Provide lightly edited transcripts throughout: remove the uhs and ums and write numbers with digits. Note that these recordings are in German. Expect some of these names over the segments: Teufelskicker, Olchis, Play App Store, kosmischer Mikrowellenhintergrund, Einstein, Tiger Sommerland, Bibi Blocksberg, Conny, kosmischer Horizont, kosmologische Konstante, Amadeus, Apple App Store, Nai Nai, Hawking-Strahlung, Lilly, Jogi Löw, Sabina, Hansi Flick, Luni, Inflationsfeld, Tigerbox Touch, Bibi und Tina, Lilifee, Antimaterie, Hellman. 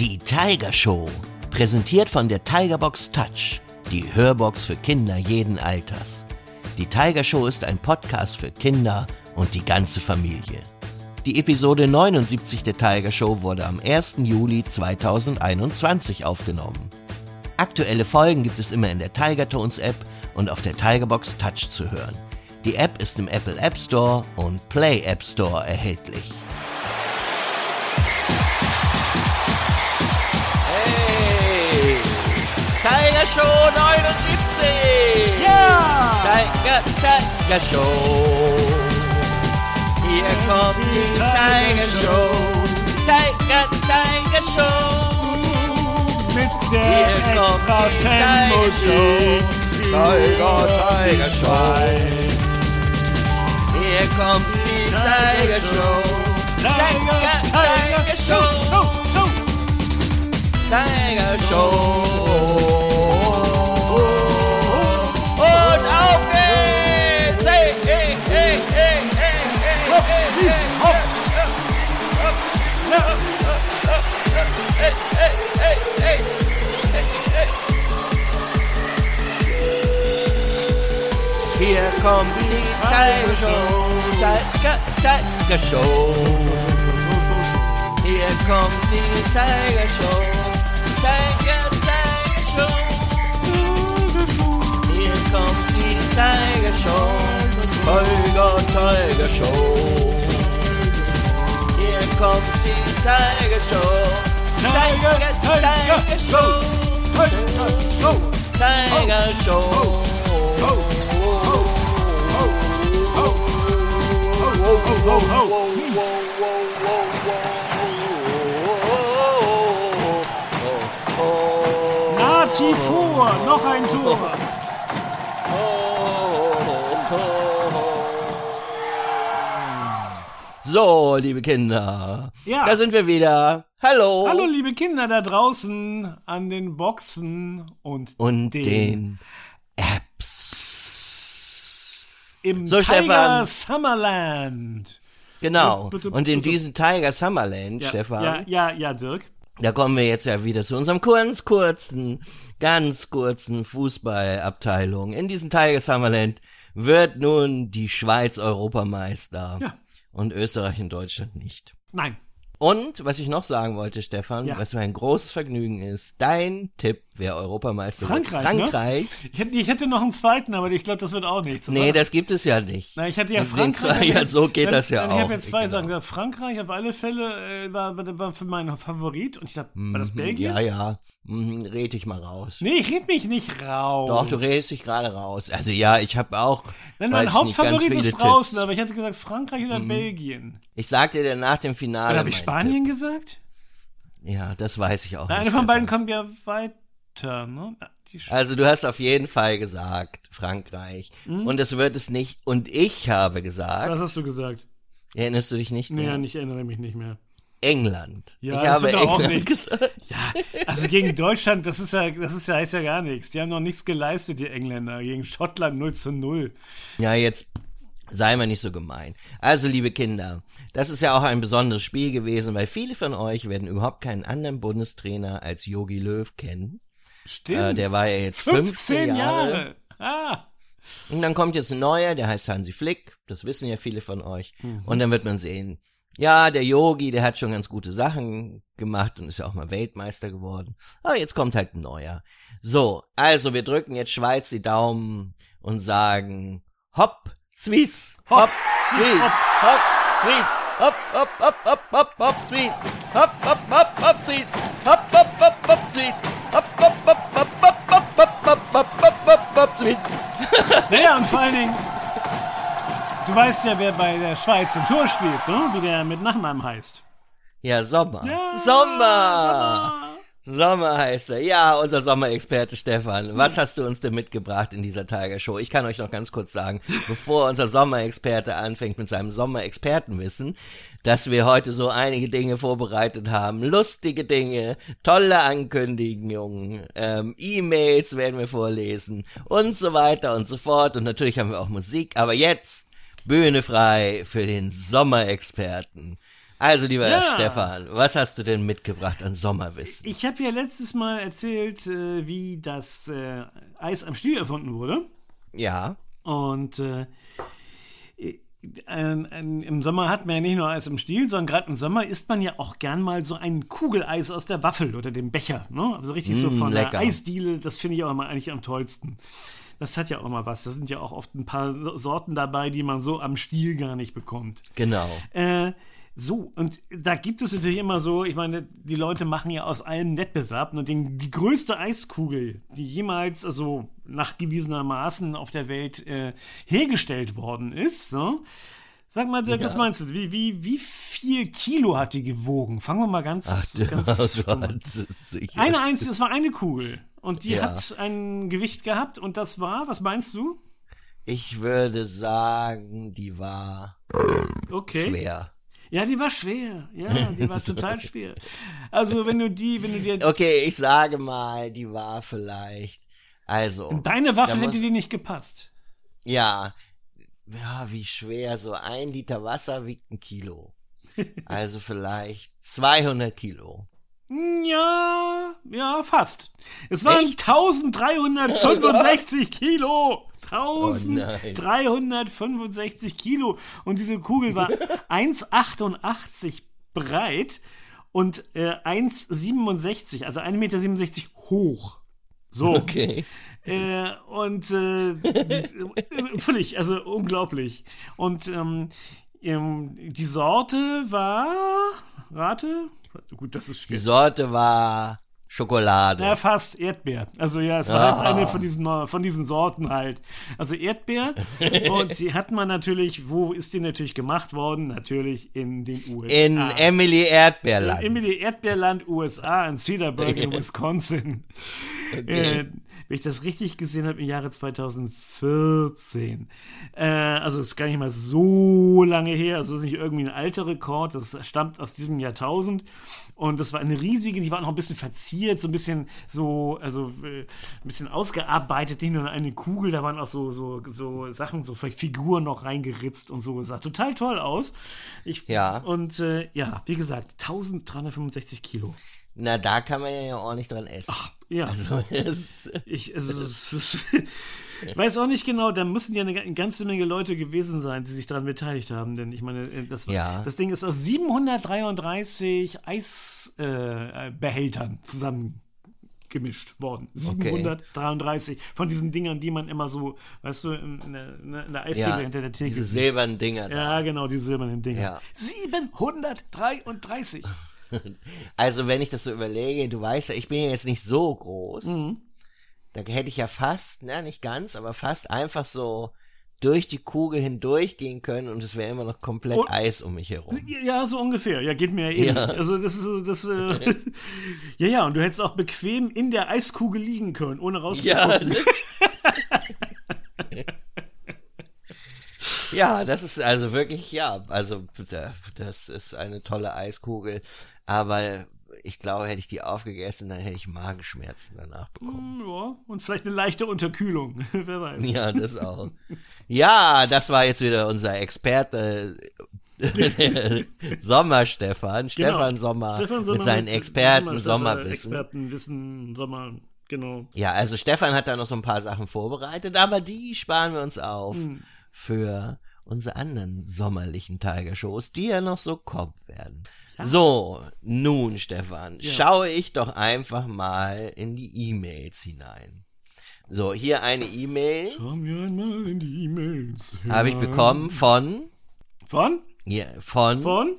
Die Tiger Show, präsentiert von der Tigerbox Touch, die Hörbox für Kinder jeden Alters. Die Tiger Show ist ein Podcast für Kinder und die ganze Familie. Die Episode 79 der Tiger Show wurde am 1. Juli 2021 aufgenommen. Aktuelle Folgen gibt es immer in der Tigertones App und auf der Tigerbox Touch zu hören. Die App ist im Apple App Store und Play App Store erhältlich. Hey! Tiger Show 79! Ja! Yeah! Tiger Show! Hier kommt die Tiger Show! Tiger Show! Mit der hier kommt die Tiger Show! Tiger, Tiger Schweiz. Hier kommt die Tiger Show. Tiger, Tiger Show. Tiger Show. Und auf geht's! Hey, hey, hey, hey, hey, hopp, schieß, hopp. Hey, hey, hey, hey, hey. Hier kommt die Tiger Show, Tiger, Tiger Show. Hier kommt die Tiger Show, Tiger, Tiger Show. Hier kommt die Tiger Show, Tiger, Tiger Show. Hier kommt die Tiger Show, Tiger, Tiger Show, Tiger Show. Ho, ho, ho, ho. Nati vor, noch ein Tor. So, liebe Kinder, ja. Da sind wir wieder. Hallo. Hallo, liebe Kinder da draußen an den Boxen und den Apps. Im so, Tiger Stefan. Sommerland. Genau. Und in diesem Tiger Sommerland, ja, Stefan. Ja, Dirk. Da kommen wir jetzt ja wieder zu unserem ganz kurzen Fußballabteilung. In diesem Tiger Sommerland wird nun die Schweiz Europameister. Ja. Und Österreich und Deutschland nicht. Nein. Und, was ich noch sagen wollte, Stefan, was mir ein großes Vergnügen ist, dein Tipp, wer Europameister wird. Frankreich. Ne? Ich hätte noch einen zweiten, aber ich glaube, das wird auch nichts. Nee, das gibt es ja nicht. Na, ich hatte ja Frankreich. Ja, so geht das ja auch. Ich habe jetzt zwei Sachen gesagt. Frankreich auf alle Fälle war für meinen Favorit. Und ich glaube, war das Belgien? Ja. Red dich mal raus. Nee, ich red mich nicht raus. Doch, du redest dich gerade raus. Also ja, ich habe auch... Nein, mein Hauptfavorit ist draußen, aber ich hatte gesagt Frankreich oder Belgien. Ich sag dir dann nach dem Finale... Habe ich Spanien gesagt? Ja, das weiß ich auch nicht. Eine von beiden kommt ja weiter, ne? Also du hast auf jeden Fall gesagt, Frankreich. Mhm. Und das wird es nicht. Und ich habe gesagt... Was hast du gesagt? Erinnerst du dich nicht mehr? Nee, ich erinnere mich nicht mehr. England. Ja, ich das habe auch nichts. Ja, also gegen Deutschland, das heißt ja gar nichts. Die haben noch nichts geleistet, die Engländer. Gegen Schottland 0-0. Ja, jetzt seien wir nicht so gemein. Also, liebe Kinder, das ist ja auch ein besonderes Spiel gewesen, weil viele von euch werden überhaupt keinen anderen Bundestrainer als Jogi Löw kennen. Stimmt. Der war ja jetzt 15 Jahre. Ah. Und dann kommt jetzt ein neuer, der heißt Hansi Flick. Das wissen ja viele von euch. Mhm. Und dann wird man sehen, ja, der Yogi, der hat schon ganz gute Sachen gemacht und ist ja auch mal Weltmeister geworden. Aber jetzt kommt halt ein neuer. So, also wir drücken jetzt Schweiz die Daumen und sagen Hopp, Swiss, Hopp, Swiss, Hopp, Swiss, Hopp, Hopp, Hopp, Hopp, Hopp, Hopp, Swiss, Hopp, Hopp, Hopp, Hopp, Swiss, Hopp, Hopp, Hopp, Hopp, Swiss, Hopp, Hopp, Hopp, Hopp, Hopp, Hopp, Hopp, Hopp, Hopp, Swiss. Ja, und vor allen Dingen... Du weißt ja, wer bei der Schweiz im Tor spielt, ne? Wie der mit Nachnamen heißt. Ja, Sommer. Ja, Sommer heißt er. Ja, unser Sommerexperte Stefan. Was hast du uns denn mitgebracht in dieser Tiger-Show? Ich kann euch noch ganz kurz sagen, bevor unser Sommerexperte anfängt mit seinem Sommerexpertenwissen, dass wir heute so einige Dinge vorbereitet haben. Lustige Dinge, tolle Ankündigungen, E-Mails werden wir vorlesen und so weiter und so fort. Und natürlich haben wir auch Musik, aber jetzt... Bühne frei für den Sommerexperten. Also, lieber Stefan, was hast du denn mitgebracht an Sommerwissen? Ich habe ja letztes Mal erzählt, wie das Eis am Stiel erfunden wurde. Ja. Und im Sommer hat man ja nicht nur Eis am Stiel, sondern gerade im Sommer isst man ja auch gern mal so ein Kugeleis aus der Waffel oder dem Becher. Ne? Also richtig so von lecker. Der Eisdiele, das finde ich auch immer eigentlich am tollsten. Das hat ja auch mal was. Da sind ja auch oft ein paar Sorten dabei, die man so am Stiel gar nicht bekommt. Genau. So, und da gibt es natürlich immer so, ich meine, die Leute machen ja aus allen Wettbewerben und die größte Eiskugel, die jemals, also nachgewiesenermaßen auf der Welt hergestellt worden ist, ne? Sag mal, Dirk, was meinst du? Wie viel Kilo hat die gewogen? Fangen wir mal ganz eine einzige, es war eine Kugel. Und die hat ein Gewicht gehabt und das war, was meinst du? Ich würde sagen, die war schwer. Ja, die war schwer. Ja, die war total schwer. Also, wenn du dir... Okay, ich sage mal, die war vielleicht... Also... In deine Waffel hätte die nicht gepasst. Ja, wie schwer. So 1 Liter Wasser wiegt 1 Kilo. Also vielleicht 200 Kilo. Ja, fast. Es waren 1365 Kilo. 1365 Kilo. Und diese Kugel war 1,88 breit und 1,67, also 1,67 Meter hoch. So. Okay. Völlig, also unglaublich. Und die Sorte war, rate... Gut, das ist schwierig. Die Sorte war Schokolade. Ja, fast Erdbeer. Also ja, es war halt eine von diesen Sorten halt. Also Erdbeer. Und die hat man natürlich, wo ist die natürlich gemacht worden? Natürlich in den USA. In Emily-Erdbeerland. USA, in Cedarburg in Wisconsin. Okay. Wenn ich das richtig gesehen habe, im Jahre 2014. Also ist gar nicht mal so lange her. Also ist nicht irgendwie ein alter Rekord. Das stammt aus diesem Jahrtausend. Und das war eine riesige, die war noch ein bisschen verziert, so ein bisschen so, also ein bisschen ausgearbeitet, nicht nur eine Kugel. Da waren auch so Sachen, so vielleicht Figuren noch reingeritzt und so. Sah total toll aus. Wie gesagt, 1365 Kilo. Na, da kann man ja ordentlich dran essen. Ach, ja. Also, ich weiß auch nicht genau, da müssen ja eine ganze Menge Leute gewesen sein, die sich daran beteiligt haben. Denn ich meine, das Ding ist aus 733 Eisbehältern zusammengemischt worden. 733 von diesen Dingern, die man immer so, weißt du, in der Eisdiele hinter der Theke. Diese silbernen Dinger. Ja, genau, die silbernen Dinger. Ja. 733. Also, wenn ich das so überlege, du weißt ja, ich bin ja jetzt nicht so groß. Mhm. Da hätte ich ja fast, na, nicht ganz, aber fast einfach so durch die Kugel hindurch gehen können und es wäre immer noch komplett Eis um mich herum. Ja, so ungefähr. Ja, geht mir ja eh nicht. Also, das ja, und du hättest auch bequem in der Eiskugel liegen können, ohne rauszugucken. Ja. Ja, das ist also wirklich, das ist eine tolle Eiskugel, aber ich glaube, hätte ich die aufgegessen, dann hätte ich Magenschmerzen danach bekommen. Ja, und vielleicht eine leichte Unterkühlung, wer weiß. Ja, das auch. Ja, das war jetzt wieder unser Experte Sommer-Stefan. Genau. Stefan Sommer mit seinen Experten Sommerwissen. Expertenwissen, Sommer. Genau. Ja, also Stefan hat da noch so ein paar Sachen vorbereitet, aber die sparen wir uns auf für unsere anderen sommerlichen Tiger-Shows, die ja noch so kommen werden. Ja. So, nun Stefan, schaue ich doch einfach mal in die E-Mails hinein. So, hier eine E-Mail. Schauen wir einmal in die E-Mails hinein. Habe ich bekommen von? Von? Ja, von?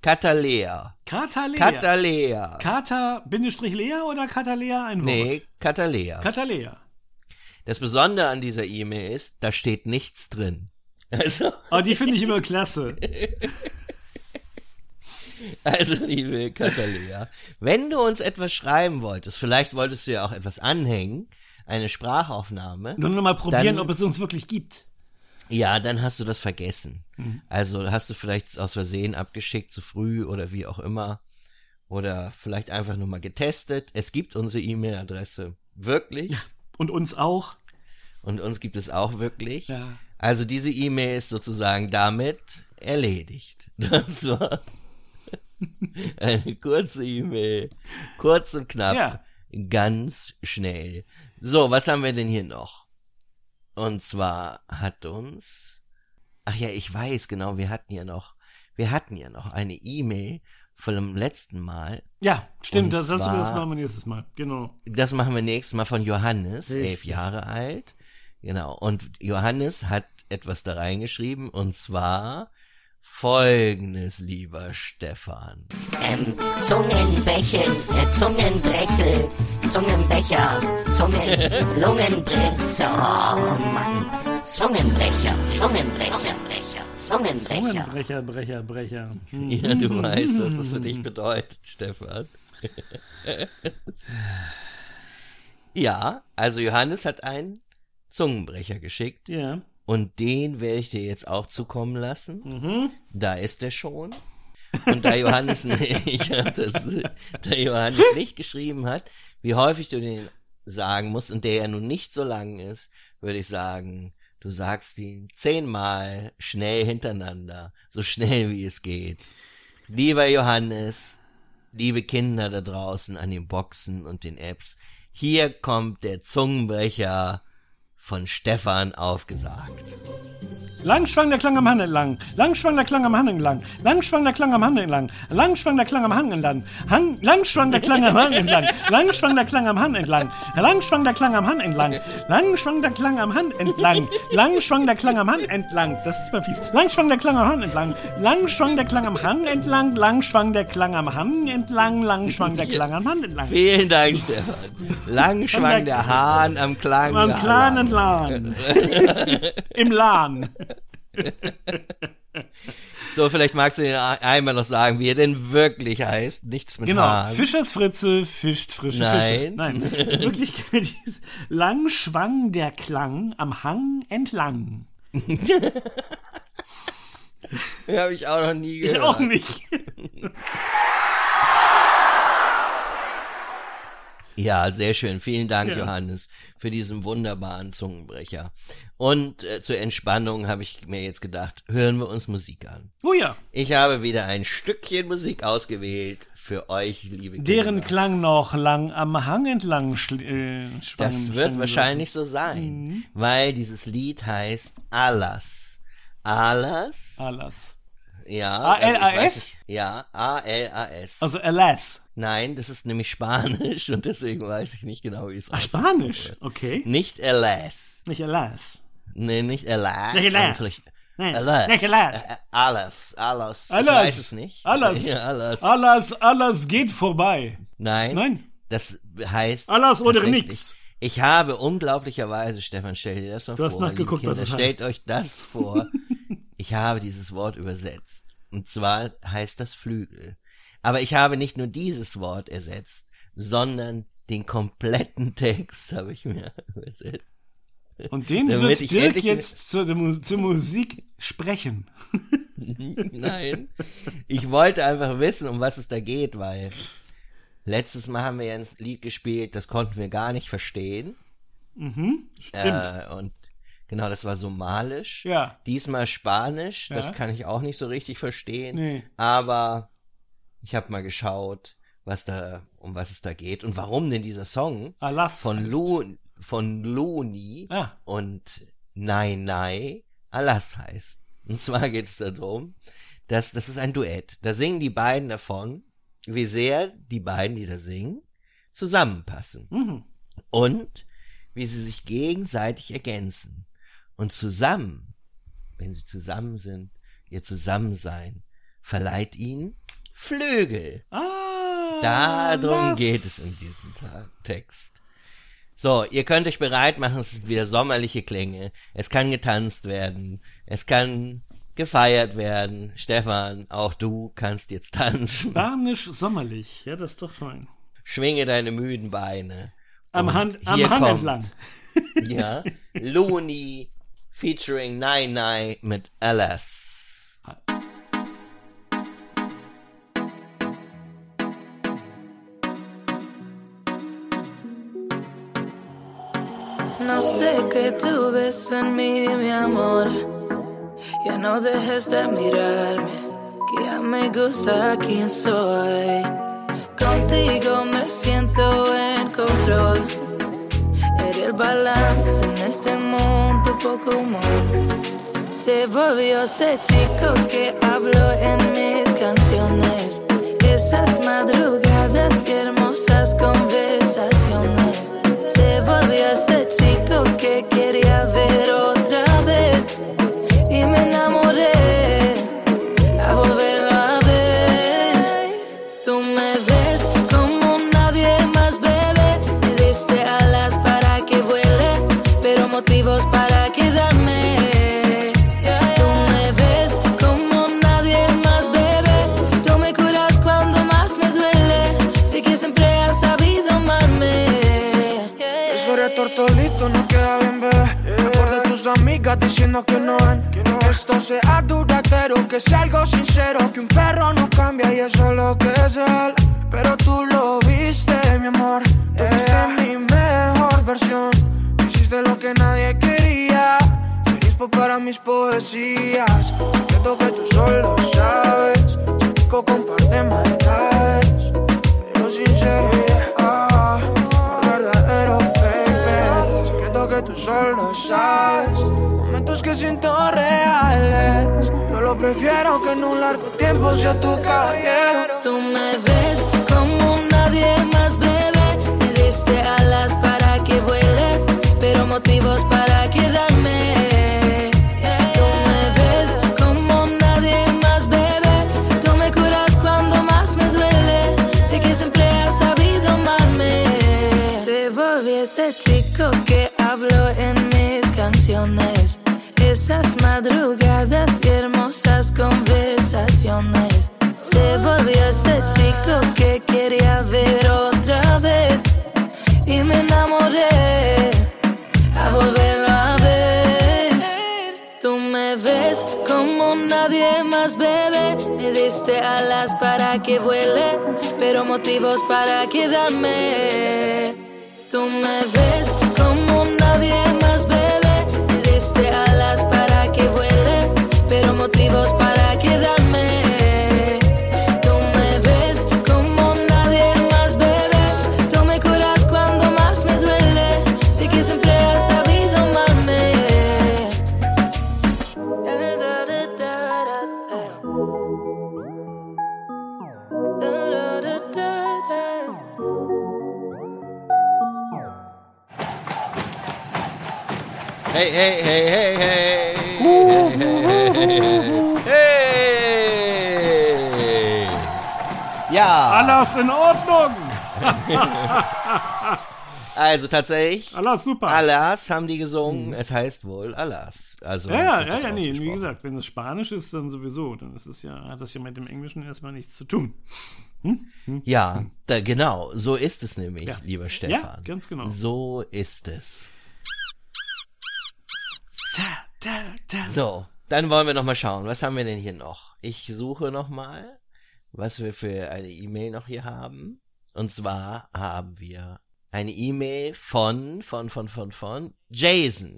Katalea. Kata-Lea oder Katalea ein Wort? Nee, Katalea. Das Besondere an dieser E-Mail ist, da steht nichts drin. Also. Oh, die finde ich immer klasse. Also, liebe Katalea, wenn du uns etwas schreiben wolltest, vielleicht wolltest du ja auch etwas anhängen, eine Sprachaufnahme. Nur noch mal probieren, ob es uns wirklich gibt. Ja, dann hast du das vergessen. Also hast du vielleicht aus Versehen abgeschickt, zu früh oder wie auch immer. Oder vielleicht einfach nur mal getestet. Es gibt unsere E-Mail-Adresse. Wirklich. Ja. Und uns auch. Und uns gibt es auch wirklich. Ja. Also diese E-Mail ist sozusagen damit erledigt. Das war Eine kurze E-Mail. Kurz und knapp. Ja. Ganz schnell. So, was haben wir denn hier noch? Und zwar hat uns... Ach ja, ich weiß genau, wir hatten ja noch eine E-Mail von dem letzten Mal. Ja, stimmt, das machen wir nächstes Mal, genau. Das machen wir nächstes Mal von Johannes, 11 Jahre alt. Genau, und Johannes hat etwas da reingeschrieben, und zwar Folgendes, lieber Stefan. Zungenbächeln, Zungenbrecheln, Zungenbecher, Zungen, Lungenbrecher, oh Mann, Zungenbrecher, Zungenbrecher. Zungenbrecher, Brecher, Brecher. Ja, du weißt, was das für dich bedeutet, Stefan. Ja, also Johannes hat einen Zungenbrecher geschickt. Ja. Und den werde ich dir jetzt auch zukommen lassen. Mhm. Da ist er schon. Und da Johannes, nicht geschrieben hat, wie häufig du den sagen musst, und der ja nun nicht so lang ist, würde ich sagen... Du sagst ihn 10-mal schnell hintereinander, so schnell wie es geht. Lieber Johannes, liebe Kinder da draußen an den Boxen und den Apps, hier kommt der Zungenbrecher von Stefan aufgesagt. Langschwang der Klang am Hang entlang, Langschwang der Klang am Hang entlang, Langschwang der Klang am Hang entlang, Langschwang der Klang am Hang entlang, Langschwang der Klang am Hang entlang, Langschwang der Klang am Hang entlang, Langschwang der Klang am Hang entlang, Langschwang der Klang am Hang entlang, Langschwang der Klang am Hang entlang, das ist mal fies, Langschwang der Klang am Hang entlang, Langschwang der Klang am Hang entlang, Langschwang der Klang am Hang entlang, Langschwang der Klang am Hang entlang. Vielen Dank, Stefan. Langschwang der Hahn am Klang. Am Klang entlang. Im Lahn. So, vielleicht magst du den einmal noch sagen, wie er denn wirklich heißt. Nichts mit Haaren. Genau, Fischers Fritze fischt frische Fische. Nein. In Wirklichkeit ist lang schwang der Klang am Hang entlang. Habe ich auch noch nie gehört. Ich auch nicht. Ja, sehr schön. Vielen Dank, ja. Johannes, für diesen wunderbaren Zungenbrecher. Und zur Entspannung habe ich mir jetzt gedacht, hören wir uns Musik an. Oh ja. Ich habe wieder ein Stückchen Musik ausgewählt für euch, liebe Kinder. Deren Klang noch lang am Hang entlang schwang. Das wird wahrscheinlich so sein, weil dieses Lied heißt Alas. Alas? Alas. Ja. A-L-A-S? Ja, A-L-A-S. Also Alas. Nein, das ist nämlich Spanisch und deswegen weiß ich nicht genau, wie es heißt. Ach, Spanisch? Okay. Nicht Alas. Nicht Alas. Nee, nicht Alas. Nicht Alas. Alas. Nicht Alas. Alas. Alas. Ich weiß es nicht. Alas. Ja, Alas. Alas. Alas geht vorbei. Nein. Nein. Das heißt... Alas oder nichts. Ich habe unglaublicherweise, Stefan, stell dir das mal vor. Du hast nachgeguckt, was es heißt. Stellt euch das vor. Ich habe dieses Wort übersetzt. Und zwar heißt das Flügel. Aber ich habe nicht nur dieses Wort ersetzt, sondern den kompletten Text habe ich mir übersetzt. Und den wird Dirk jetzt zur Musik sprechen. Nein, ich wollte einfach wissen, um was es da geht, weil letztes Mal haben wir ja ein Lied gespielt, das konnten wir gar nicht verstehen. Mhm, stimmt. Und genau, das war somalisch. Ja. Diesmal Spanisch, das kann ich auch nicht so richtig verstehen. Nee. Aber... Ich habe mal geschaut, um was es da geht und warum denn dieser Song von Luni und Nai Nai Alas heißt. Und zwar geht es darum, dass das ist ein Duett. Da singen die beiden davon, wie sehr die beiden, die da singen, zusammenpassen. Mhm. Und wie sie sich gegenseitig ergänzen. Und zusammen, wenn sie zusammen sind, ihr Zusammensein verleiht ihnen Flügel. Darum geht es in diesem Text. So, ihr könnt euch bereit machen, es sind wieder sommerliche Klänge. Es kann getanzt werden. Es kann gefeiert werden. Stefan, auch du kannst jetzt tanzen. Spanisch sommerlich. Ja, das ist doch fein. Schwinge deine müden Beine. Am Hang entlang. Ja. Luni featuring Nai Nai mit Alas. No sé qué tú ves en mí, mi amor. Ya no dejes de mirarme, guíame. me gusta quién soy. Contigo me siento en control. Eres el balance en este mundo poco humor. Se volvió ese chico que hablo en mis canciones. Esas madrugadas y hermosas conversaciones. Se volvió ese chico que quería ver otra vez. Y me enamoré a volverlo a ver. Tú me ves como nadie más, bebé. Me diste alas para que vuele, pero motivos para quedarme. Tú me ves como nadie más, bebé. Tú me curas cuando más me duele. Sé que siempre has sabido amarme. Eso era tortolito, no queda bien, bebé. Me acordé de tus amigas diciendo que no van. Esto sea duradero, que sea algo sincero, que un perro no cambia y eso es lo que es él. Pero tú lo viste, mi amor, tú viste mi mejor versión. Tú hiciste lo que nadie quería, serispo para mis poesías. Siento que tú solo sabes, chico, comparte maldades, pero sincero, ah, verdadero, baby. Siento que tú solo sabes momentos que siento reales. Yo lo prefiero que en un largo tiempo sea tu caballero. Tú me ves como nadie más, bebé. Me diste alas para que vuele, pero motivos para quedarme. Tú me ves como nadie más, bebé. Tú me curas cuando más me duele. Sé que siempre has sabido amarme. Se volvió ese chico que hablo en mis canciones. Esas madrugadas y hermosas conversaciones. Se volvió ese chico que quería ver otra vez. Y me enamoré a volverlo a ver. Tú me ves como nadie más, bebé. Me diste alas para que vuele, pero motivos para quedarme. Tú me ves como nadie más, bebé. Diste alas para que vuele, pero motivos para quedarme. Tú me ves como nadie más, bebé. Tú me curas cuando más me duele. Sé que siempre has sabido amarme. Hey, hey, hey, hey, hey, hey, hey, ja. Alles in Ordnung. Also tatsächlich. Alas, super. Alas haben die gesungen. Es heißt wohl Alas. Also, ja, nee, wie gesagt, wenn es Spanisch ist, dann sowieso. Dann ist es ja, hat das ja mit dem Englischen erstmal nichts zu tun. Ja, da, genau. So ist es nämlich, ja. Lieber Stefan. Ja, ganz genau. So ist es. Da. So, dann wollen wir noch mal schauen, was haben wir denn hier noch? Ich suche noch mal, was wir für eine E-Mail noch hier haben. Und zwar haben wir eine E-Mail von Jason.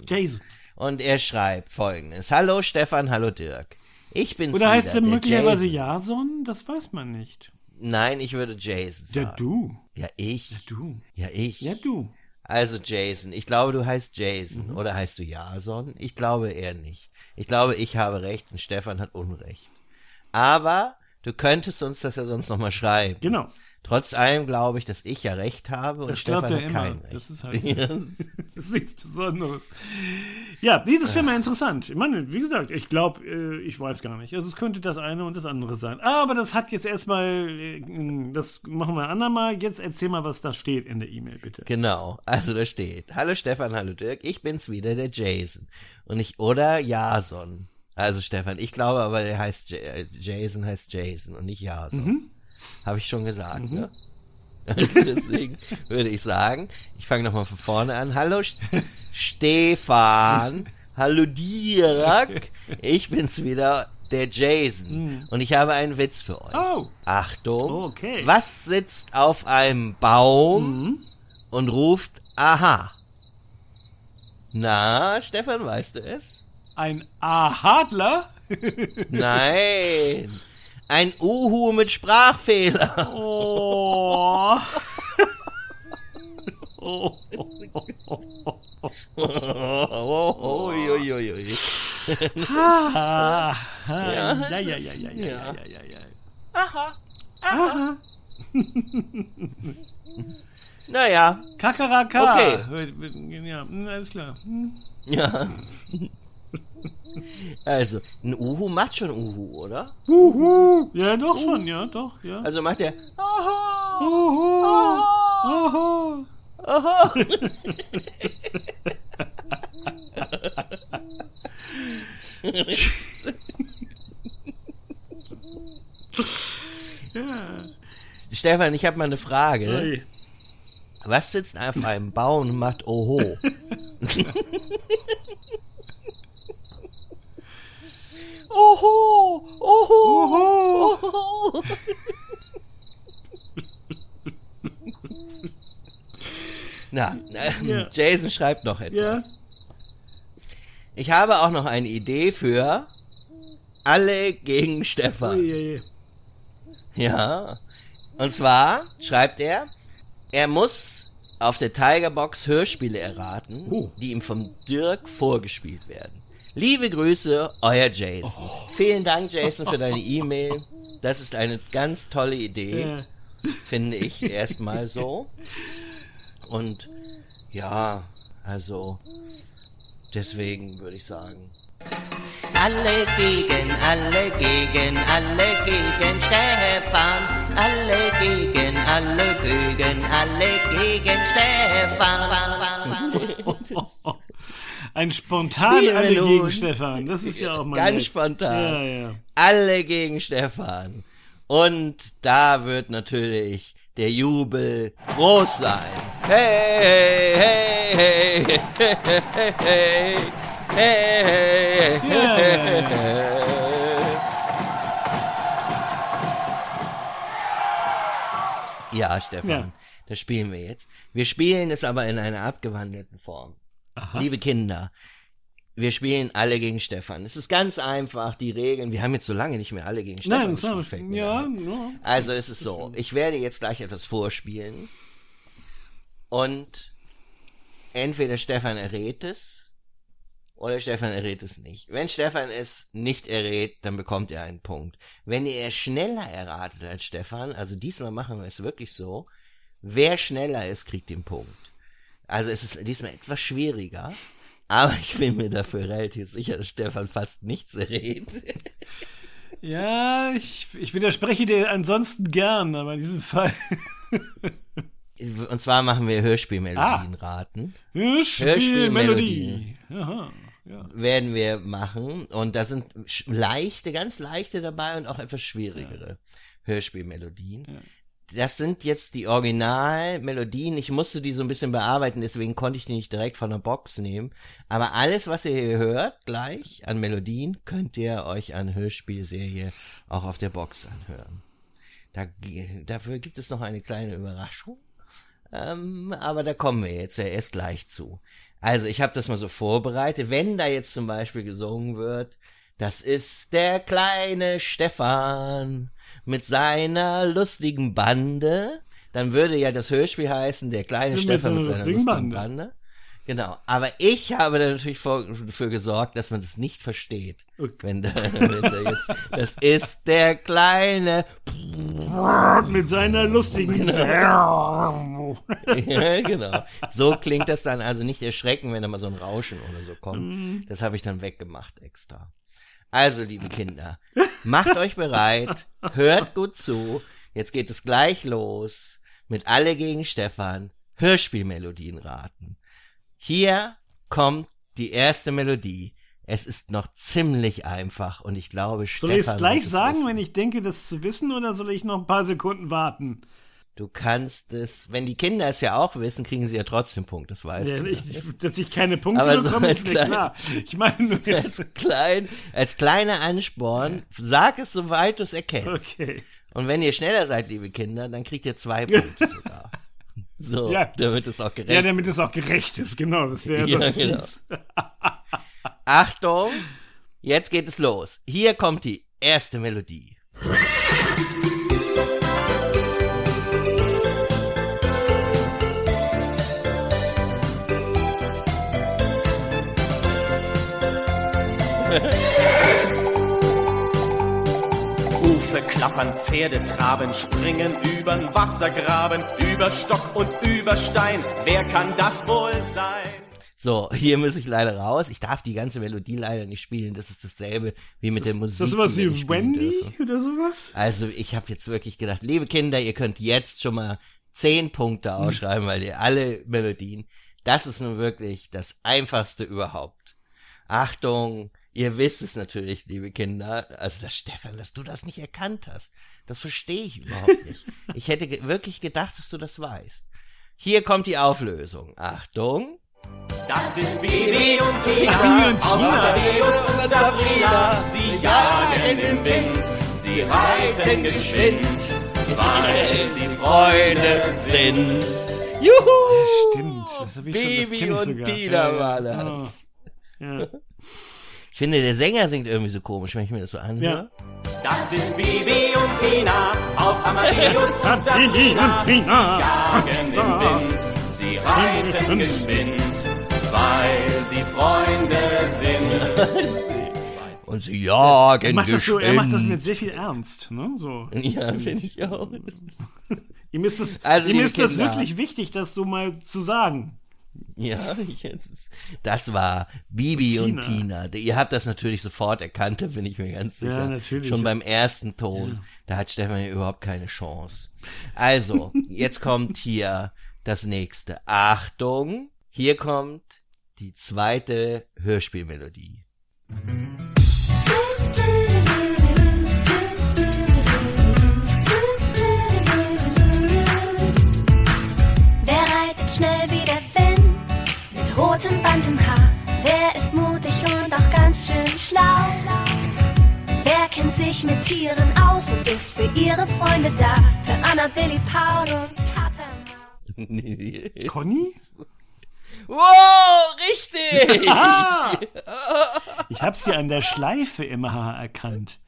Und er schreibt Folgendes: Hallo Stefan, hallo Dirk. Ich bin's wieder. Oder heißt er möglicherweise Jason? Das weiß man nicht. Nein, ich würde Jason sagen. Ja, du. Ja, ich. Ja, du. Ja, ich. Ja, du. Also Jason, ich glaube, du heißt Jason, oder heißt du Jason? Ich glaube eher nicht. Ich glaube, ich habe recht und Stefan hat Unrecht. Aber du könntest uns das ja sonst nochmal schreiben. Genau. Trotz allem glaube ich, dass ich ja recht habe und das Stefan hat kein Recht. Das ist halt yes. Das ist nichts Besonderes. Ja, nee, das wäre mal interessant. Ich meine, wie gesagt, ich glaube, ich weiß gar nicht. Also es könnte das eine und das andere sein. Aber das hat jetzt erstmal, das machen wir ein andermal. Jetzt erzähl mal, was da steht in der E-Mail, bitte. Genau, also da steht: Hallo Stefan, hallo Dirk, ich bin's wieder, der Jason. Und ich, oder Jason. Also Stefan, ich glaube aber, der heißt Jason heißt Jason und nicht Jason. Mhm. Habe ich schon gesagt, ne? Also deswegen würde ich sagen, ich fange nochmal von vorne an. Hallo Stefan, hallo Dirk, ich bin's wieder, der Jason. Und ich habe einen Witz für euch. Oh. Achtung, okay. Was sitzt auf einem Baum und ruft Aha? Na, Stefan, weißt du es? Ein Ahadler? Nein. Ein Uhu mit Sprachfehler. Oh. Oh. Aha. Naja. Kakaraka. Okay. Ja, alles klar. Ja. Also, ein Uhu macht schon Uhu, oder? Uhu. Ja, doch Uhu. Schon, ja, doch, ja. Also macht er... Oho. Uhu. Oho. Oho. Oho. Ja. Stefan, ich habe mal eine Frage. Hey. Was sitzt auf einem Baum und macht Oho? Oho! Oho! Oho! Na, yeah. Jason schreibt noch etwas. Yeah. Ich habe auch noch eine Idee für alle gegen Stefan. Ja, und zwar schreibt er, er muss auf der Tigerbox Hörspiele erraten, die ihm vom Dirk vorgespielt werden. Liebe Grüße, euer Jason. Oh. Vielen Dank, Jason, für deine E-Mail. Das ist eine ganz tolle Idee, finde ich, erstmal so. Und ja, also deswegen würde ich sagen... Alle gegen Stefan. Alle gegen Stefan. Ein spontan Spiel alle gegen Stefan. Das ist ja auch mal ganz spontan. Ja, ja. Alle gegen Stefan. Und da wird natürlich der Jubel groß sein. Hey, hey, hey, hey, hey, hey, hey. Hey, hey, hey, yeah. Hey, hey. Ja, Stefan, das spielen wir jetzt. Wir spielen es aber in einer abgewandelten Form. Aha. Liebe Kinder, wir spielen alle gegen Stefan. Es ist ganz einfach, die Regeln. Wir haben jetzt so lange nicht mehr alle gegen Stefan. Nein, das haben wir. Ja. Also es ist so, ich werde jetzt gleich etwas vorspielen. Und entweder Stefan errät es. Oder Stefan errät es nicht. Wenn Stefan es nicht errät, dann bekommt er einen Punkt. Wenn ihr es schneller erratet als Stefan, also diesmal machen wir es wirklich so, wer schneller ist, kriegt den Punkt. Also es ist diesmal etwas schwieriger, aber ich bin mir dafür relativ sicher, dass Stefan fast nichts errät. Ja, ich widerspreche dir ansonsten gern, aber in diesem Fall... Und zwar machen wir Hörspielmelodien raten. Hörspielmelodien. Aha. Ja. Werden wir machen. Und da sind leichte, ganz leichte dabei und auch etwas schwierigere Hörspielmelodien. Ja. Das sind jetzt die Originalmelodien. Ich musste die so ein bisschen bearbeiten, deswegen konnte ich die nicht direkt von der Box nehmen. Aber alles, was ihr hier hört, gleich an Melodien, könnt ihr euch an Hörspielserie auch auf der Box anhören. Dafür gibt es noch eine kleine Überraschung. Aber da kommen wir jetzt ja erst gleich zu. Also ich habe das mal so vorbereitet. Wenn da jetzt zum Beispiel gesungen wird, das ist der kleine Stefan mit seiner lustigen Bande, dann würde ja das Hörspiel heißen, der kleine Stefan mit seiner lustigen Bande. Genau, aber ich habe da natürlich dafür gesorgt, dass man das nicht versteht. Okay. Wenn da jetzt, das ist der kleine mit seiner lustigen... Genau. Ja, genau. So klingt das dann, also nicht erschrecken, wenn da mal so ein Rauschen oder so kommt. Mhm. Das habe ich dann weggemacht extra. Also, liebe Kinder, macht euch bereit, hört gut zu. Jetzt geht es gleich los mit Alle gegen Stefan, Hörspielmelodien raten. Hier kommt die erste Melodie. Es ist noch ziemlich einfach und ich glaube, Stefan muss es wissen. Soll ich es gleich sagen, wenn ich denke, das zu wissen, oder soll ich noch ein paar Sekunden warten? Du kannst es, wenn die Kinder es ja auch wissen, kriegen sie ja trotzdem Punkt, das weißt du. Dass ich keine Punkte bekomme, ist mir klar. Ich meine nur jetzt. Als kleiner Ansporn, sag es, soweit du es erkennst. Okay. Und wenn ihr schneller seid, liebe Kinder, dann kriegt ihr 2 Punkte sogar. So, ja. Damit es auch gerecht ist. Ja, damit es auch gerecht ist, genau. Das wäre ja, genau. Achtung, jetzt geht es los. Hier kommt die erste Melodie. klappern, Pferde traben, springen übern Wassergraben, über Stock und über Stein. Wer kann das wohl sein? So, hier muss ich leider raus. Ich darf die ganze Melodie leider nicht spielen. Das ist dasselbe wie mit der Musik. Das ist sowas wie Wendy oder sowas? Also, ich habe jetzt wirklich gedacht, liebe Kinder, ihr könnt jetzt schon mal 10 Punkte ausschreiben, weil ihr alle Melodien, das ist nun wirklich das Einfachste überhaupt. Achtung, ihr wisst es natürlich, liebe Kinder. Also, das Stefan, dass du das nicht erkannt hast, das verstehe ich überhaupt nicht. Ich hätte wirklich gedacht, dass du das weißt. Hier kommt die Auflösung. Achtung. Das sind Bibi und Tina, Amadeus und Sabina. Sie jagen im Wind, sie reiten geschwind, weil sie Freunde sind. Juhu! Stimmt, das habe ich Bibi schon, das kenn ich sogar. Bibi und Tina war das. Ja. Ich finde, der Sänger singt irgendwie so komisch, wenn ich mir das so anhöre. Ja. Das sind Bibi und Tina, auf Amadeus und Sabina. Sie jagen im Wind, sie reiten geschwind, weil sie Freunde sind. Und sie jagen geschwind. So, er macht das mit sehr viel Ernst, ne? So. Ja, finde ich auch. Ihm ist das, also, ihm ist das wirklich wichtig, das so mal zu sagen. Ja, das war Bibi und Tina. Ihr habt das natürlich sofort erkannt, da bin ich mir ganz sicher. Ja, natürlich. Schon beim ersten Ton. Ja. Da hat Stefan ja überhaupt keine Chance. Also, jetzt kommt hier das nächste. Achtung. Hier kommt die zweite Hörspielmelodie. Wer reitet schnell wie der Wind mit rotem Band im Haar? Wer ist mutig und auch ganz schön schlau? Wer kennt sich mit Tieren aus und ist für ihre Freunde da? Für Anna, Billy, Paul und Katermaus. Conny? Wow, richtig! Ja. Ich hab's ja an der Schleife im Haar erkannt.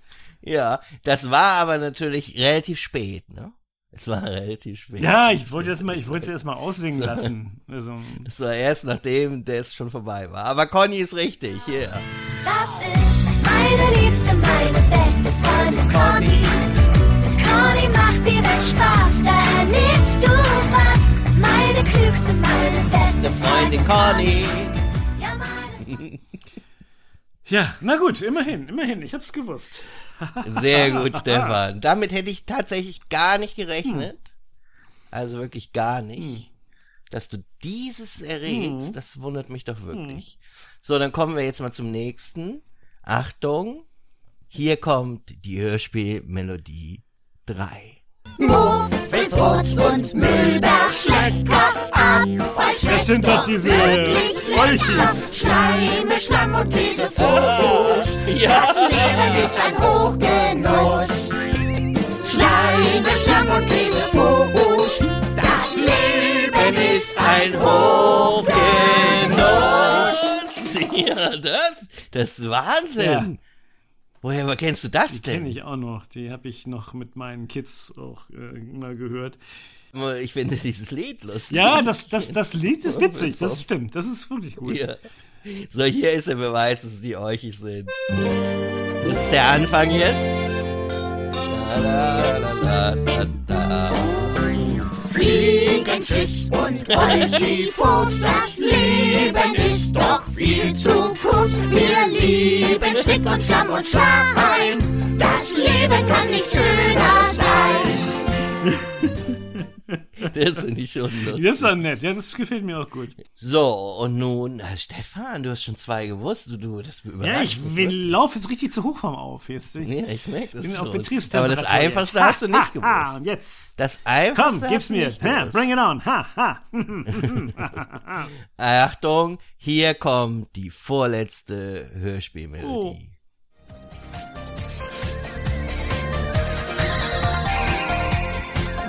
Ja, das war aber natürlich relativ spät, ne? Es war relativ spät. Ja, ich wollte es erst mal aussingen lassen. Also. Es war erst nachdem das schon vorbei war. Aber Conny ist richtig, ja. Yeah. Das ist meine liebste, meine beste Freundin Conny. Mit Conny macht die Welt Spaß, da erlebst du was. Meine klügste, meine beste Freundin Conny. Ja, meine. Ja, na gut, immerhin, ich hab's gewusst. Sehr gut, Stefan. Damit hätte ich tatsächlich gar nicht gerechnet. Also wirklich gar nicht. Dass du dieses errätst, das wundert mich doch wirklich. So, dann kommen wir jetzt mal zum nächsten. Achtung, hier kommt die Hörspielmelodie 3. Muffelfurz und Müllberg, Schlecker, Abfallschlecker. Das sind doch diese Olchis. Schleime, Schlamm und Käsefurz. Ja. Das Leben ist ein Hochgenuss. Schleime, Schlamm und Käsefurz. Das Leben ist ein Hochgenuss. Ja, das ist Wahnsinn. Ja. Woher kennst du das denn? Die kenne ich auch noch. Die habe ich noch mit meinen Kids auch immer gehört. Ich finde dieses Lied lustig. Ja, das Lied ist witzig. Das stimmt. Das ist wirklich gut. Ja. So, hier ist der Beweis, dass es die Olchis sind. Das ist der Anfang jetzt. Da, da, da, da. Fliegenschiss und Olchifuß, das Leben ist doch viel zu kurz. Wir lieben Schnick und Schlamm und Schwein, das Leben kann nicht schöner sein. Das finde ich schon lustig. Das ist doch nett, ja, das gefällt mir auch gut. So, und nun, Stefan, du hast schon 2 gewusst, du, das überrascht. Ja, ich laufe jetzt richtig zur Hochform auf. Jetzt. Ja, ich merke das bin schon. Auf Betriebstemperatur. Aber das Einfachste jetzt. Hast du nicht gewusst. Ah, jetzt. Das Einfachste. Komm, gib's mir. Ha, bring it on. Ha, ha. Achtung, hier kommt die vorletzte Hörspielmelodie. Oh.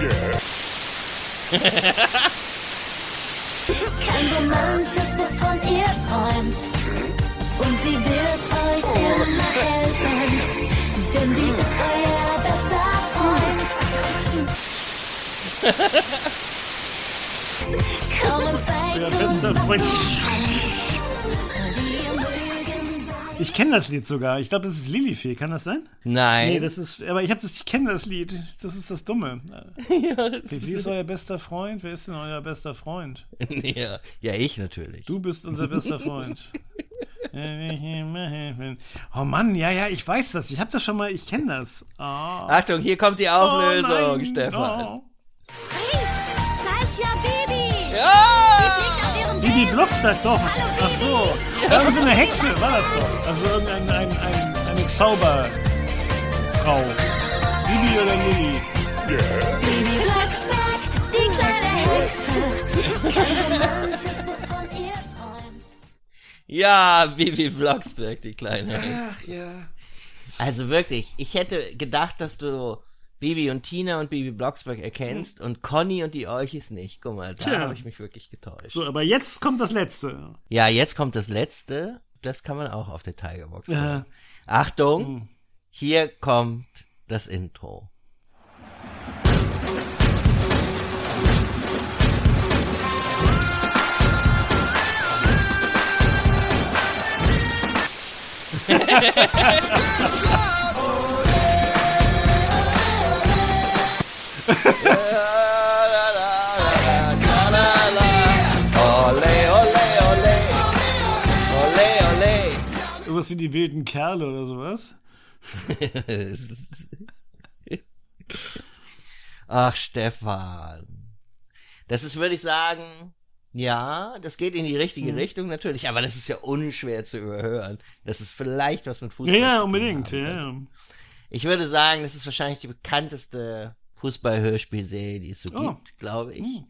Yeah. Kennen wir manches, wovon ihr träumt, und sie wird euch immer helfen, denn sie ist euer bester Freund. Komm und zeig uns, was du kannst, wie ihr mögen seid. Ich kenne das Lied sogar. Ich glaube, das ist Lilifee. Kann das sein? Nein. Nee, das ist. Aber ich kenne das Lied. Das ist das Dumme. Ja, das ist euer bester Freund? Wer ist denn euer bester Freund? Ja, ja, ich natürlich. Du bist unser bester Freund. Oh Mann, ja, ich weiß das. Ich habe das schon mal. Ich kenne das. Oh. Achtung, hier kommt die Auflösung, nein, Stefan. Oh. Da ist ja Bibi. Ja! Bibi Blocksberg, doch. Ach so. Irgend so eine Hexe war das doch. Also irgendeine eine Zauberfrau. Bibi oder Lilly? Yeah. Bibi Blocksberg, die kleine Hexe. Keiner von ihr träumt. Ja, Bibi Blocksberg, die kleine Hexe. Ach ja. Also wirklich, ich hätte gedacht, dass du Bibi und Tina und Bibi Blocksberg erkennst und Conny und die Olchis nicht. Guck mal, da habe ich mich wirklich getäuscht. So, aber jetzt kommt das Letzte. Ja, jetzt kommt das Letzte. Das kann man auch auf der Tigerbox hören. Achtung, hier kommt das Intro. Irgendwas wie die wilden Kerle oder sowas. Ach, Stefan. Das ist, würde ich sagen, ja, das geht in die richtige Richtung natürlich, aber das ist ja unschwer zu überhören. Das ist vielleicht was mit Fußball. Ja, unbedingt, ja. Ich würde sagen, das ist wahrscheinlich die bekannteste Fußball-Hörspielserie, die es so gibt, glaube ich.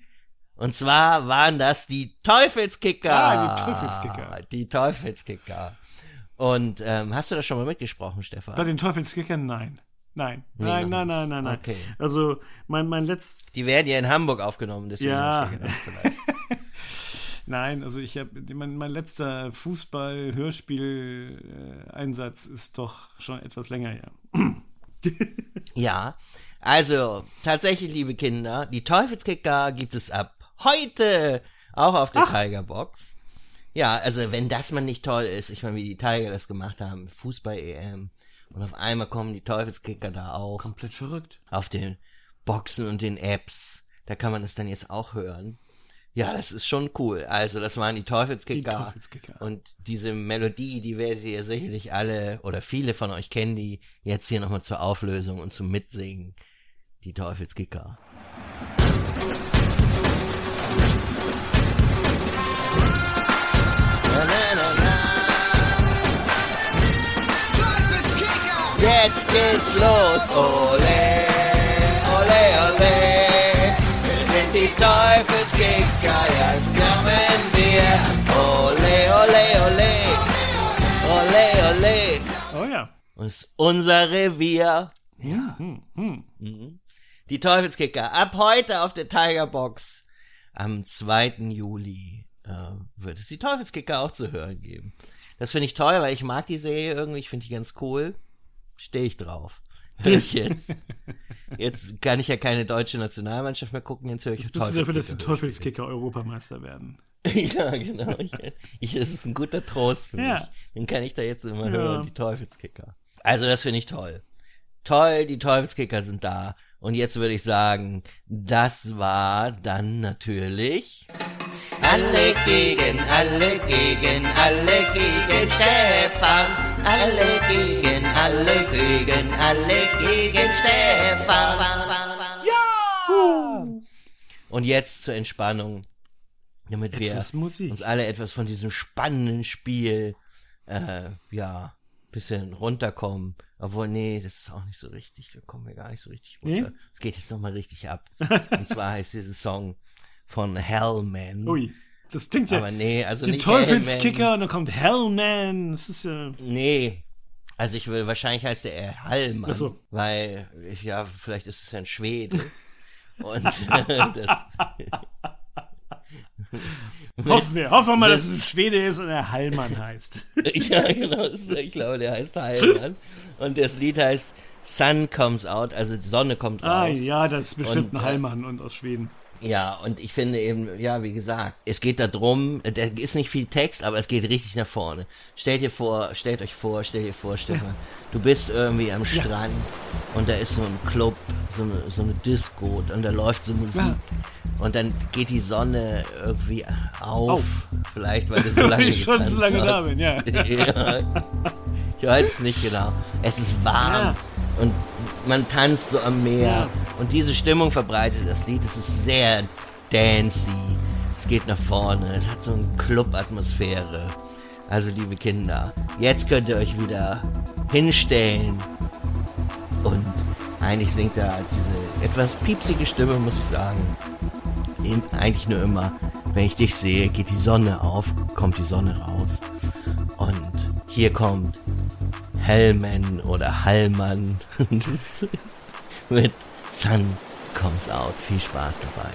Und zwar waren das die Teufelskicker. Ah, die Teufelskicker. Die Teufelskicker. Und hast du das schon mal mitgesprochen, Stefan? Bei den Teufelskickern, nein. Nein. Okay. Also, mein letztes... Die werden ja in Hamburg aufgenommen, deswegen habe ich gedacht, vielleicht. Nein, also ich habe mein letzter Fußball-Hörspiel-Einsatz ist doch schon etwas länger her. Ja. Also, tatsächlich, liebe Kinder, die Teufelskicker gibt es ab heute auch auf der Tigerbox. Ja, also wenn das mal nicht toll ist, ich meine, wie die Tiger das gemacht haben, Fußball-EM, und auf einmal kommen die Teufelskicker da auch. Komplett verrückt. Auf den Boxen und den Apps, da kann man das dann jetzt auch hören. Ja, das ist schon cool. Also, das waren die Teufelskicker. Die Teufelskicker. Und diese Melodie, die werdet ihr sicherlich alle, oder viele von euch kennen die, jetzt hier nochmal zur Auflösung und zum Mitsingen. Die Teufelskicker. Jetzt geht's los, ole, ole, ole. Wir sind die Teufelskicker, jetzt kommen wir. Ole, ole, ole, ole, ole. Oh ja. Das ist unser Revier. Ja. Die Teufelskicker, ab heute auf der Tigerbox, am 2. Juli wird es die Teufelskicker auch zu hören geben. Das finde ich toll, weil ich mag die Serie irgendwie, ich finde die ganz cool. Stehe ich drauf. Höre ich jetzt. Jetzt kann ich ja keine deutsche Nationalmannschaft mehr gucken, jetzt höre ich jetzt bist du dafür, dass die Teufelskicker Europameister werden. Ja, genau. Das ist ein guter Trost für mich. Den kann ich da jetzt immer hören, die Teufelskicker. Also das finde ich toll. Toll, die Teufelskicker sind da. Und jetzt würde ich sagen, das war dann natürlich... alle gegen Stefan. Alle gegen Stefan. Ja! Und jetzt zur Entspannung, damit wir uns alle etwas von diesem spannenden Spiel, bisschen runterkommen. Obwohl, nee, das ist auch nicht so richtig. Da kommen wir gar nicht so richtig runter. Es geht jetzt nochmal richtig ab. Und zwar heißt dieser Song von Hellman. Ui, das klingt ja... Aber nee, also die nicht Teufelskicker und dann kommt Hellman. Das ist ja... Nee, also ich würde... Wahrscheinlich heißt der eher Hellman. So. Weil, vielleicht ist es ja ein Schwede. Und das... Hoffen wir mal, dass es ein Schwede ist und er Hellman heißt. Ja, genau. Ich glaube, der heißt Hellman. Und das Lied heißt Sun Comes Out, also die Sonne kommt raus. Ah ja, das ist bestimmt ein Hellman und aus Schweden. Ja, und ich finde eben, ja, wie gesagt, es geht da drum, da ist nicht viel Text, aber es geht richtig nach vorne. Stellt euch vor, Stefan, du bist irgendwie am Strand und da ist so ein Club, so eine Disco und da läuft so Musik und dann geht die Sonne irgendwie auf. Vielleicht, weil du so lange ich schon so lange da bin, ja. Ja. Ich weiß nicht genau. Es ist warm und man tanzt so am Meer und diese Stimmung verbreitet das Lied. Es ist sehr dancey. Es geht nach vorne. Es hat so eine Club-Atmosphäre. Also, liebe Kinder, jetzt könnt ihr euch wieder hinstellen. Und eigentlich singt da diese etwas piepsige Stimme, muss ich sagen. Eigentlich nur immer, wenn ich dich sehe, geht die Sonne auf, kommt die Sonne raus. Und hier kommt Hellman oder Hallmann mit Sun Comes Out. Viel Spaß dabei.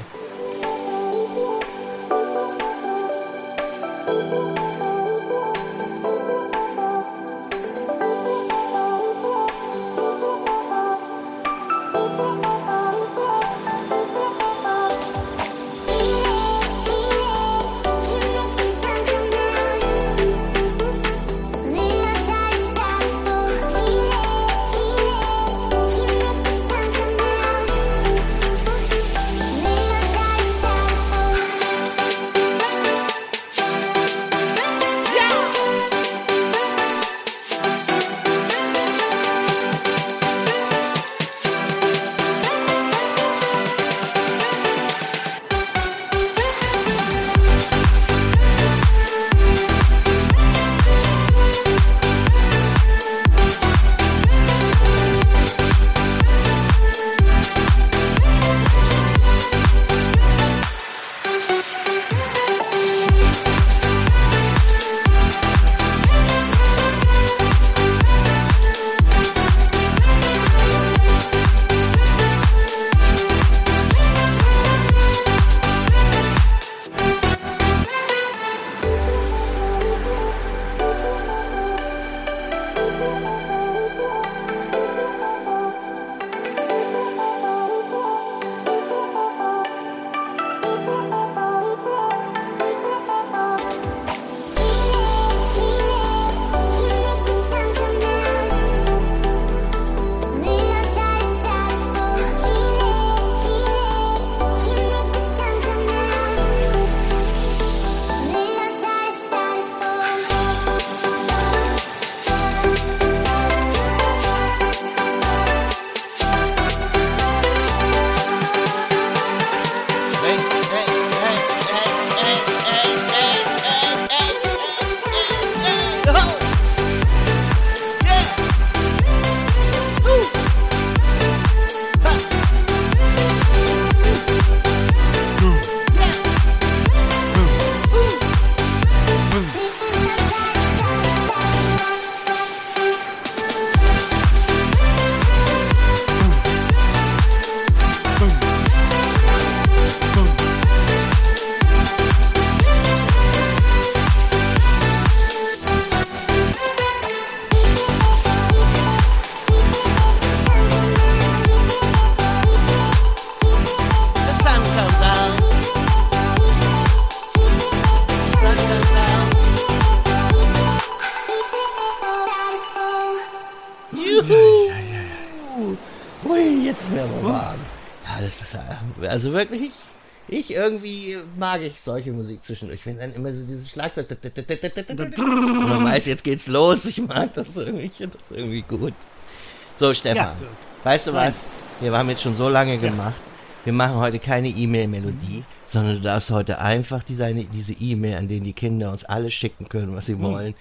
Also wirklich, ich irgendwie mag ich solche Musik zwischendurch. Wenn dann immer so dieses Schlagzeug. Man weiß, jetzt geht's los. Ich mag das irgendwie. Ich finde das irgendwie gut. So, Stefan, weißt du was? Wir haben jetzt schon so lange gemacht. Wir machen heute keine E-Mail-Melodie, sondern du darfst heute einfach diese E-Mail, an denen die Kinder uns alles schicken können, was sie wollen.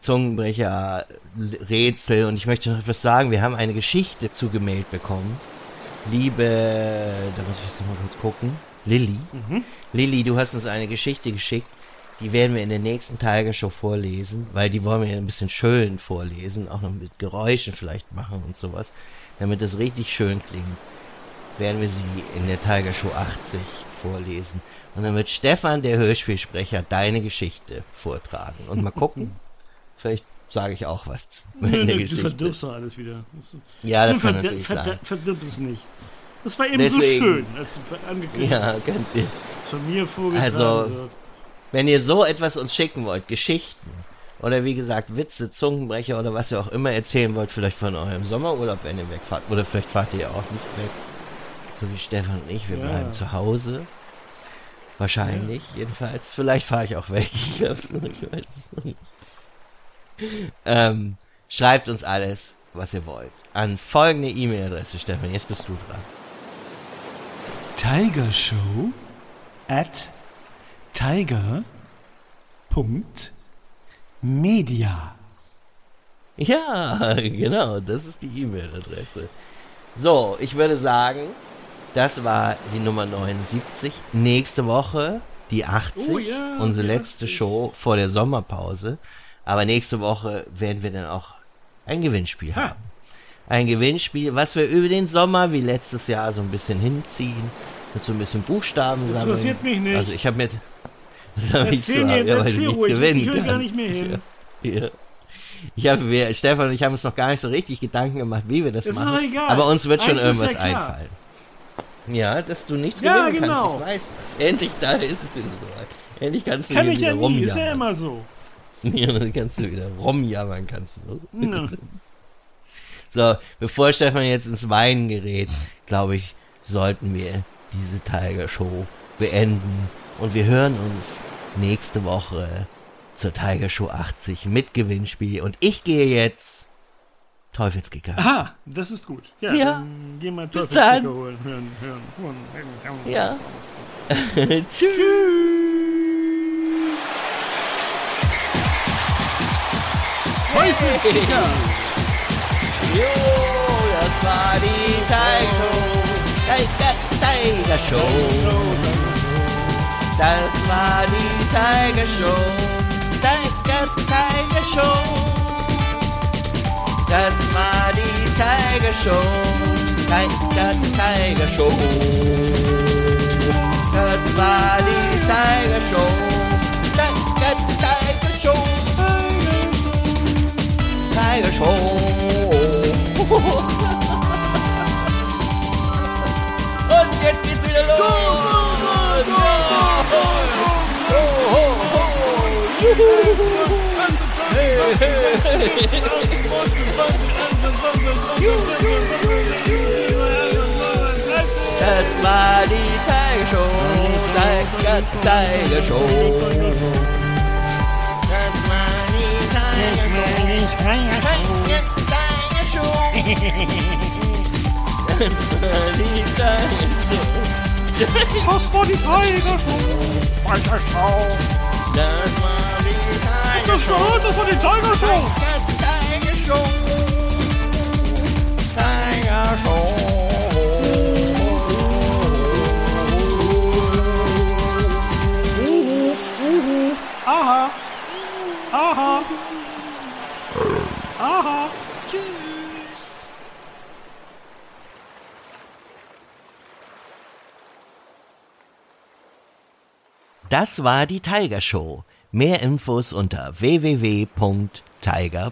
Zungenbrecher, Rätsel. Und ich möchte noch etwas sagen. Wir haben eine Geschichte zugemailt bekommen. Liebe, da muss ich jetzt noch mal kurz gucken, Lilly. Lilly, du hast uns eine Geschichte geschickt, die werden wir in der nächsten Tiger-Show vorlesen, weil die wollen wir ja ein bisschen schön vorlesen, auch noch mit Geräuschen vielleicht machen und sowas, damit das richtig schön klingt. Werden wir sie in der Tiger-Show 80 vorlesen. Und dann wird Stefan, der Hörspielsprecher, deine Geschichte vortragen. Und mal gucken, vielleicht sage ich auch was in der Geschichte. Du verdirbst doch alles wieder. Ja, das kann natürlich sein. Verdirb es nicht. Das war eben deswegen, so schön, als angekündigt. Ja, könnt ihr. Von mir vorgetragen. Also, wenn ihr so etwas uns schicken wollt, Geschichten oder wie gesagt Witze, Zungenbrecher oder was ihr auch immer erzählen wollt, vielleicht von eurem Sommerurlaub, wenn ihr wegfahrt, oder vielleicht fahrt ihr auch nicht weg, so wie Stefan und ich, wir bleiben zu Hause. Wahrscheinlich, jedenfalls. Vielleicht fahre ich auch weg, ich glaube es noch nicht, ich weiß es noch nicht. Schreibt uns alles, was ihr wollt, an folgende E-Mail-Adresse, Stefan, jetzt bist du dran. tigershow@tiger.media. Ja, genau, das ist die E-Mail-Adresse. So, ich würde sagen, das war die Nummer 79. Nächste Woche die 80, unsere letzte Show vor der Sommerpause. Aber nächste Woche werden wir dann auch ein Gewinnspiel haben. Ein Gewinnspiel, was wir über den Sommer wie letztes Jahr so ein bisschen hinziehen, mit so ein bisschen Buchstaben sammeln. Interessiert mich nicht. Also ich habe mit... Das habe ich zu haben, weil du nichts gewinnen kannst. Ich will gar nicht mehr hin. Ja. Stefan und ich haben uns noch gar nicht so richtig Gedanken gemacht, wie wir das machen. Ist doch egal. Aber uns wird schon irgendwas einfallen. Ja, dass du nichts gewinnen kannst, ich weiß das. Endlich, da ist es wieder so. Endlich kannst du wieder rumjammern. Kann ich ja nie, ist ja immer so. Ja, dann kannst du wieder rumjammern, kannst du. Ja. So, bevor Stefan jetzt ins Weinen gerät, glaube ich, sollten wir diese Tiger Show beenden. Und wir hören uns nächste Woche zur Tiger Show 80 mit Gewinnspiel. Und ich gehe jetzt Teufelskicker. Aha, das ist gut. Ja, dann gehen wir Teufelskicker holen. Hören. Ja. Tschüss. Teufelskicker. Jo, das war die Tiger Show. Das war die Tiger Show, Tiger Show. Das war die Tiger Show, Tiger Show. Das war die Tiger Show, Tiger Show. Tiger Show. Und jetzt geht's wieder los. Das war die Tiger Show, Tiger Show. Das war die Tiger Show. Das war die Tiger Show. Das war die Tiger Show. Tiger Show. Das war die Tiger Show. Das war die Tiger Show. Tiger Show. Tiger Show. Aha. Aha. Aha. Tschüss. Das war die Tiger Show. Mehr Infos unter www.tiger.media.